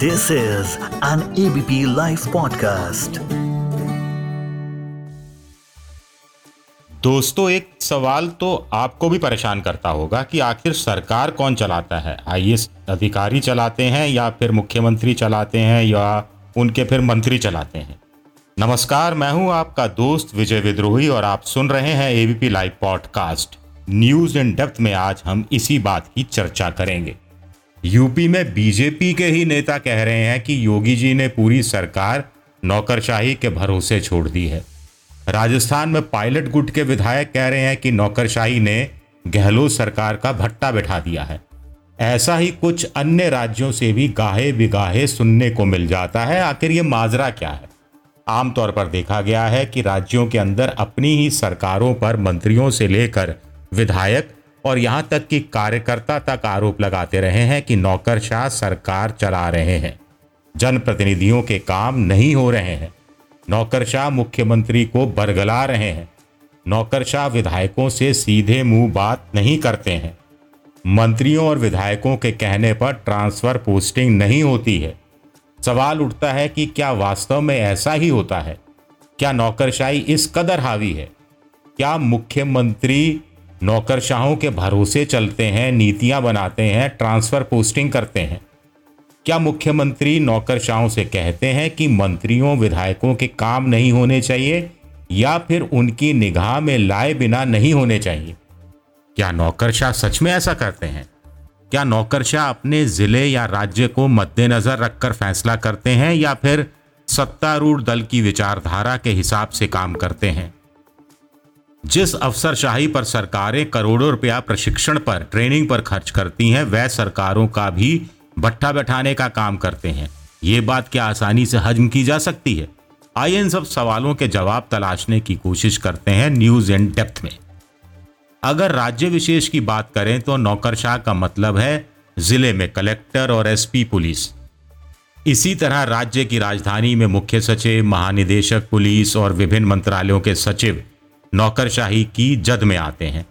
This is an ABP live podcast. दोस्तों, एक सवाल तो आपको भी परेशान करता होगा कि आखिर सरकार कौन चलाता है। आईएएस अधिकारी चलाते हैं या फिर मुख्यमंत्री चलाते हैं या उनके फिर मंत्री चलाते हैं। नमस्कार, मैं हूं आपका दोस्त विजय विद्रोही और आप सुन रहे हैं ABP live podcast news in depth में। आज हम इसी बात की चर्चा करेंगे। यूपी में बीजेपी के ही नेता कह रहे हैं कि योगी जी ने पूरी सरकार नौकरशाही के भरोसे छोड़ दी है। राजस्थान में पायलट गुट के विधायक कह रहे हैं कि नौकरशाही ने गहलोत सरकार का भट्टा बैठा दिया है। ऐसा ही कुछ अन्य राज्यों से भी गाहे बिगाहे सुनने को मिल जाता है। आखिर ये माजरा क्या है? आमतौर पर देखा गया है कि राज्यों के अंदर अपनी ही सरकारों पर मंत्रियों से लेकर विधायक और यहाँ तक कि कार्यकर्ता तक आरोप लगाते रहे हैं कि नौकरशाह सरकार चला रहे हैं, जनप्रतिनिधियों के काम नहीं हो रहे हैं, नौकरशाह मुख्यमंत्री को बरगला रहे हैं, नौकरशाह विधायकों से सीधे मुंह बात नहीं करते हैं, मंत्रियों और विधायकों के कहने पर ट्रांसफ़र पोस्टिंग नहीं होती है। सवाल उठता है कि क्या वास्तव में ऐसा ही होता है? क्या नौकरशाही इस कदर हावी है? क्या मुख्यमंत्री नौकरशाहों के भरोसे चलते हैं, नीतियां बनाते हैं, ट्रांसफ़र पोस्टिंग करते हैं? क्या मुख्यमंत्री नौकरशाहों से कहते हैं कि मंत्रियों विधायकों के काम नहीं होने चाहिए या फिर उनकी निगाह में लाए बिना नहीं होने चाहिए? क्या नौकरशाह सच में ऐसा करते हैं? क्या नौकरशाह अपने ज़िले या राज्य को मद्देनज़र रखकर फैसला करते हैं या फिर सत्तारूढ़ दल की विचारधारा के हिसाब से काम करते हैं? जिस अफसरशाही पर सरकारें करोड़ों रुपया प्रशिक्षण पर, ट्रेनिंग पर खर्च करती हैं, वह सरकारों का भी भट्टा बैठाने का काम करते हैं। ये बात क्या आसानी से हजम की जा सकती है? आइए इन सब सवालों के जवाब तलाशने की कोशिश करते हैं न्यूज़ इन डेप्थ में। अगर राज्य विशेष की बात करें तो नौकरशाह का मतलब है जिले में कलेक्टर और एसपी पुलिस। इसी तरह राज्य की राजधानी में मुख्य सचिव, महानिदेशक पुलिस और विभिन्न मंत्रालयों के सचिव नौकरशाही की जद में आते हैं।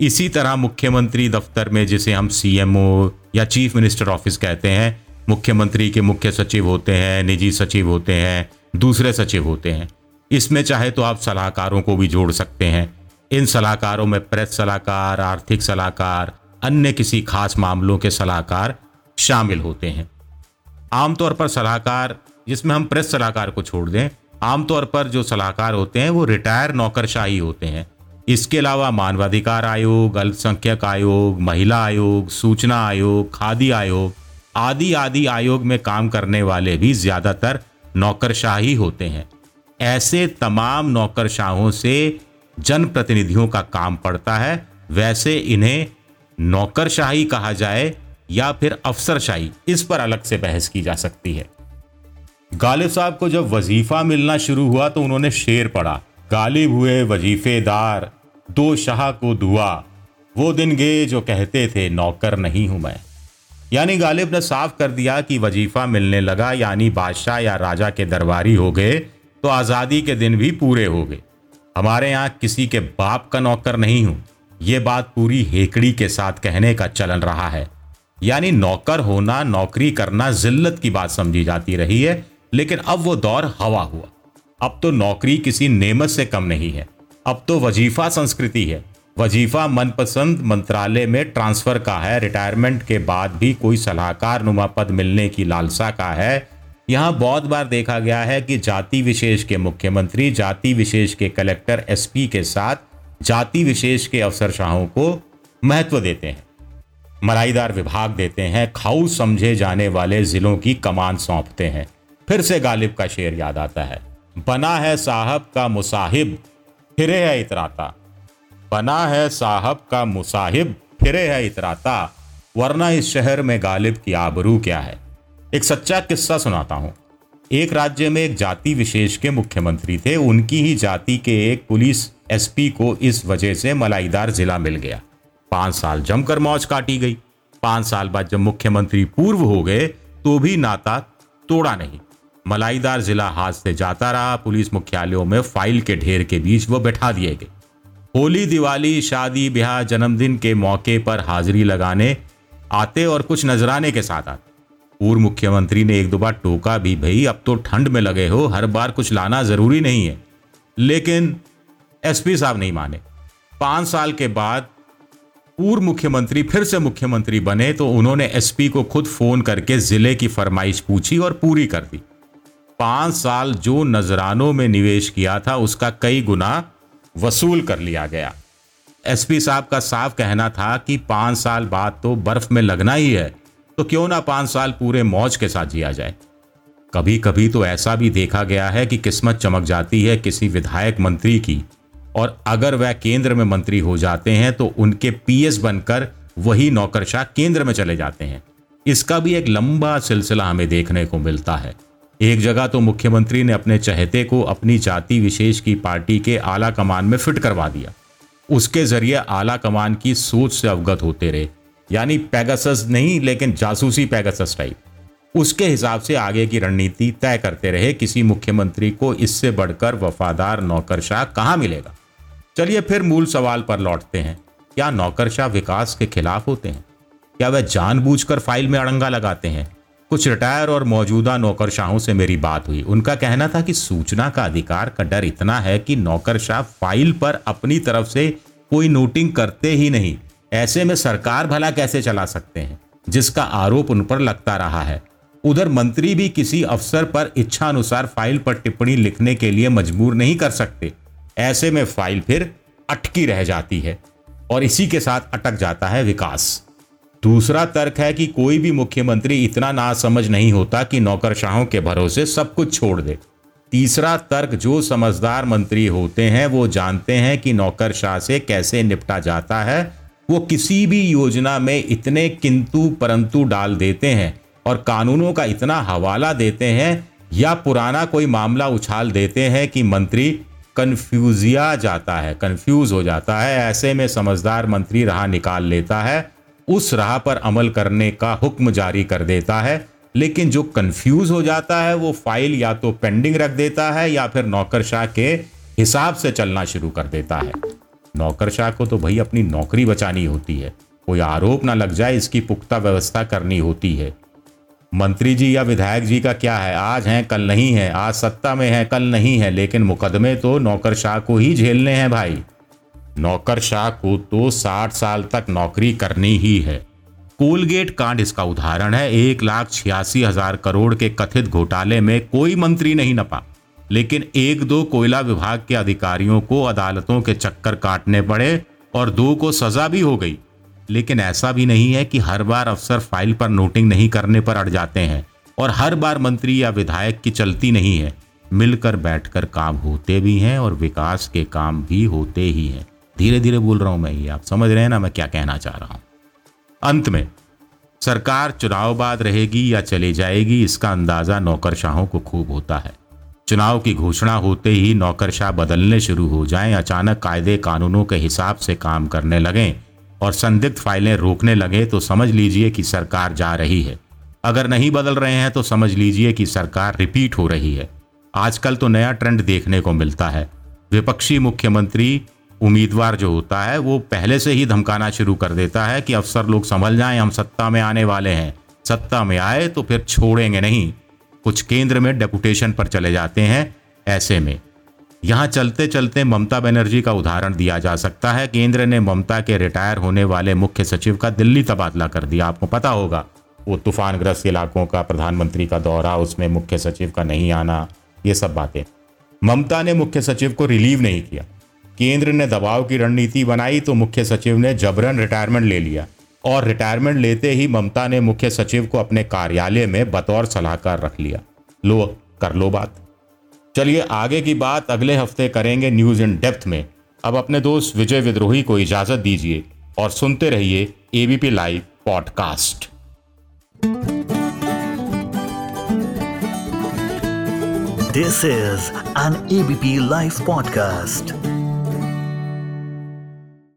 इसी तरह मुख्यमंत्री दफ्तर में, जिसे हम सीएमओ या चीफ मिनिस्टर ऑफिस कहते हैं, मुख्यमंत्री के मुख्य सचिव होते हैं, निजी सचिव होते हैं, दूसरे सचिव होते हैं। इसमें चाहे तो आप सलाहकारों को भी जोड़ सकते हैं। इन सलाहकारों में प्रेस सलाहकार, आर्थिक सलाहकार, अन्य किसी खास मामलों के सलाहकार शामिल होते हैं। आमतौर पर सलाहकार, जिसमें हम प्रेस सलाहकार को छोड़ दें, आमतौर पर जो सलाहकार होते हैं वो रिटायर नौकरशाही होते हैं। इसके अलावा मानवाधिकार आयोग, अल्पसंख्यक आयोग, महिला आयोग, सूचना आयोग, खादी आयोग आदि आदि आयोग में काम करने वाले भी ज़्यादातर नौकरशाही होते हैं। ऐसे तमाम नौकरशाहों से जनप्रतिनिधियों का काम पड़ता है। वैसे इन्हें नौकरशाही कहा जाए या फिर अफसरशाही, इस पर अलग से बहस की जा सकती है। गालिब साहब को जब वजीफ़ा मिलना शुरू हुआ तो उन्होंने शेर पढ़ा, गालिब हुए वजीफेदार दो शाह को दुआ, वो दिन गए जो कहते थे नौकर नहीं हूँ मैं। यानी गालिब ने साफ कर दिया कि वजीफ़ा मिलने लगा यानी बादशाह या राजा के दरबारी हो गए तो आज़ादी के दिन भी पूरे हो गए। हमारे यहाँ किसी के बाप का नौकर नहीं हूँ, ये बात पूरी हेकड़ी के साथ कहने का चलन रहा है। यानी नौकर होना, नौकरी करना जिल्लत की बात समझी जाती रही है, लेकिन अब वो दौर हवा हुआ। अब तो नौकरी किसी नेमत से कम नहीं है। अब तो वजीफ़ा संस्कृति है। वजीफ़ा मनपसंद मंत्रालय में ट्रांसफ़र का है, रिटायरमेंट के बाद भी कोई सलाहकार नुमा पद मिलने की लालसा का है। यहाँ बहुत बार देखा गया है कि जाति विशेष के मुख्यमंत्री, जाति विशेष के कलेक्टर, एसपी के साथ जाति विशेष के अफसरशाहों को महत्व देते हैं, मलाईदार विभाग देते हैं, खाऊ समझे जाने वाले ज़िलों की कमान सौंपते हैं। फिर से गालिब का शेर याद आता है, बना है साहब का मुसाहिब फिरे है इतराता, बना है साहब का मुसाहिब फिरे है इतराता, वरना इस शहर में गालिब की आबरू क्या है। एक सच्चा किस्सा सुनाता हूँ। एक राज्य में एक जाति विशेष के मुख्यमंत्री थे। उनकी ही जाति के एक पुलिस एसपी को इस वजह से मलाईदार ज़िला मिल गया। 5 साल जमकर मौज काटी गई। 5 साल बाद जब मुख्यमंत्री पूर्व हो गए तो भी नाता तोड़ा नहीं। मलाईदार ज़िला हाथ से जाता रहा। पुलिस मुख्यालयों में फाइल के ढेर के बीच वो बैठा दिए गए। होली, दिवाली, शादी ब्याह, जन्मदिन के मौके पर हाजिरी लगाने आते और कुछ नजराने के साथ आते। पूर्व मुख्यमंत्री ने एक दो बार टोका भी, भाई अब तो ठंड में लगे हो, हर बार कुछ लाना जरूरी नहीं है। लेकिन एसपी साहब नहीं माने। 5 साल के बाद पूर्व मुख्यमंत्री फिर से मुख्यमंत्री बने तो उन्होंने एसपी को खुद फोन करके जिले की फरमाइश पूछी और पूरी कर दी। 5 साल जो नजरानों में निवेश किया था उसका कई गुना वसूल कर लिया गया। एसपी साहब का साफ कहना था कि 5 साल बाद तो बर्फ में लगना ही है, तो क्यों ना 5 साल पूरे मौज के साथ जिया जाए। कभी कभी तो ऐसा भी देखा गया है कि किस्मत चमक जाती है किसी विधायक मंत्री की, और अगर वह केंद्र में मंत्री हो जाते हैं तो उनके पीएस बनकर वही नौकरशाह केंद्र में चले जाते हैं। इसका भी एक लंबा सिलसिला हमें देखने को मिलता है। एक जगह तो मुख्यमंत्री ने अपने चहेते को अपनी जाति विशेष की पार्टी के आला कमान में फिट करवा दिया, उसके जरिए आला कमान की सोच से अवगत होते रहे, यानी पेगासस नहीं लेकिन जासूसी पेगासस टाइप, उसके हिसाब से आगे की रणनीति तय करते रहे। किसी मुख्यमंत्री को इससे बढ़कर वफादार नौकरशाह कहाँ मिलेगा। चलिए फिर मूल सवाल पर लौटते हैं, क्या नौकरशाह विकास के खिलाफ होते हैं? क्या वह जानबूझकर फाइल में अड़ंगा लगाते हैं? कुछ रिटायर और मौजूदा नौकरशाहों से मेरी बात हुई, उनका कहना था कि सूचना का अधिकार का डर इतना है कि नौकरशाह फाइल पर अपनी तरफ से कोई नोटिंग करते ही नहीं, ऐसे में सरकार भला कैसे चला सकते हैं, जिसका आरोप उन पर लगता रहा है। उधर मंत्री भी किसी अफसर पर इच्छा अनुसार फाइल पर टिप्पणी लिखने के लिए मजबूर नहीं कर सकते, ऐसे में फाइल फिर अटकी रह जाती है और इसी के साथ अटक जाता है विकास। दूसरा तर्क है कि कोई भी मुख्यमंत्री इतना नासमझ नहीं होता कि नौकरशाहों के भरोसे सब कुछ छोड़ दे। तीसरा तर्क, जो समझदार मंत्री होते हैं वो जानते हैं कि नौकरशाह से कैसे निपटा जाता है, वो किसी भी योजना में इतने किंतु परंतु डाल देते हैं और कानूनों का इतना हवाला देते हैं या पुराना कोई मामला उछाल देते हैं कि मंत्री कन्फ्यूज हो जाता है। ऐसे में समझदार मंत्री राह निकाल लेता है, उस राह पर अमल करने का हुक्म जारी कर देता है, लेकिन जो कंफ्यूज हो जाता है वो फाइल या तो पेंडिंग रख देता है या फिर नौकरशाह के हिसाब से चलना शुरू कर देता है। नौकरशाह को तो भाई अपनी नौकरी बचानी होती है, कोई आरोप ना लग जाए इसकी पुख्ता व्यवस्था करनी होती है। मंत्री जी या विधायक जी का क्या है, आज हैं कल नहीं है, आज सत्ता में है कल नहीं है, लेकिन मुकदमे तो नौकरशाह को ही झेलने हैं भाई। नौकरशाह को तो 60 साल तक नौकरी करनी ही है। कोलगेट कांड इसका उदाहरण है। 1,86,000 करोड़ के कथित घोटाले में कोई मंत्री नहीं नपा, लेकिन 1-2 कोयला विभाग के अधिकारियों को अदालतों के चक्कर काटने पड़े और 2 को सजा भी हो गई। लेकिन ऐसा भी नहीं है कि हर बार अफसर फाइल पर नोटिंग नहीं करने पर अड़ जाते हैं और हर बार मंत्री या विधायक की चलती नहीं है। मिलकर बैठकर काम होते भी हैं और विकास के काम भी होते ही हैं। धीरे धीरे बोल रहा हूं मैं, ये आप समझ रहे हैं ना मैं क्या कहना चाह रहा हूं। अंत में सरकार चुनाव बाद रहेगी या चले जाएगी, इसका अंदाजा नौकरशाहों को खूब होता है। चुनाव की घोषणा होते ही नौकरशाह बदलने शुरू हो जाएं, अचानक कायदे कानूनों के हिसाब से काम करने लगें और संदिग्ध फाइलें रोकने लगें तो समझ लीजिए कि सरकार जा रही है। अगर नहीं बदल रहे हैं तो समझ लीजिए कि सरकार रिपीट हो रही है। आजकल तो नया ट्रेंड देखने को मिलता है, विपक्षी मुख्यमंत्री उम्मीदवार जो होता है वो पहले से ही धमकाना शुरू कर देता है कि अफसर लोग संभल जाएं, हम सत्ता में आने वाले हैं, सत्ता में आए तो फिर छोड़ेंगे नहीं। कुछ केंद्र में डेपुटेशन पर चले जाते हैं। ऐसे में यहाँ चलते चलते ममता बनर्जी का उदाहरण दिया जा सकता है। केंद्र ने ममता के रिटायर होने वाले मुख्य सचिव का दिल्ली तबादला कर दिया। आपको पता होगा वो तूफानग्रस्त इलाकों का प्रधानमंत्री का दौरा, उसमें मुख्य सचिव का नहीं आना, ये सब बातें। ममता ने मुख्य सचिव को रिलीव नहीं किया, केंद्र ने दबाव की रणनीति बनाई तो मुख्य सचिव ने जबरन रिटायरमेंट ले लिया और रिटायरमेंट लेते ही ममता ने मुख्य सचिव को अपने कार्यालय में बतौर सलाहकार रख लिया। लो कर लो बात। चलिए आगे की बात अगले हफ्ते करेंगे न्यूज़ इन डेप्थ में। अब अपने दोस्त विजय विद्रोही को इजाज़त दीजिए और सुनते रहिए ABP live podcast. This is an ABP Live podcast.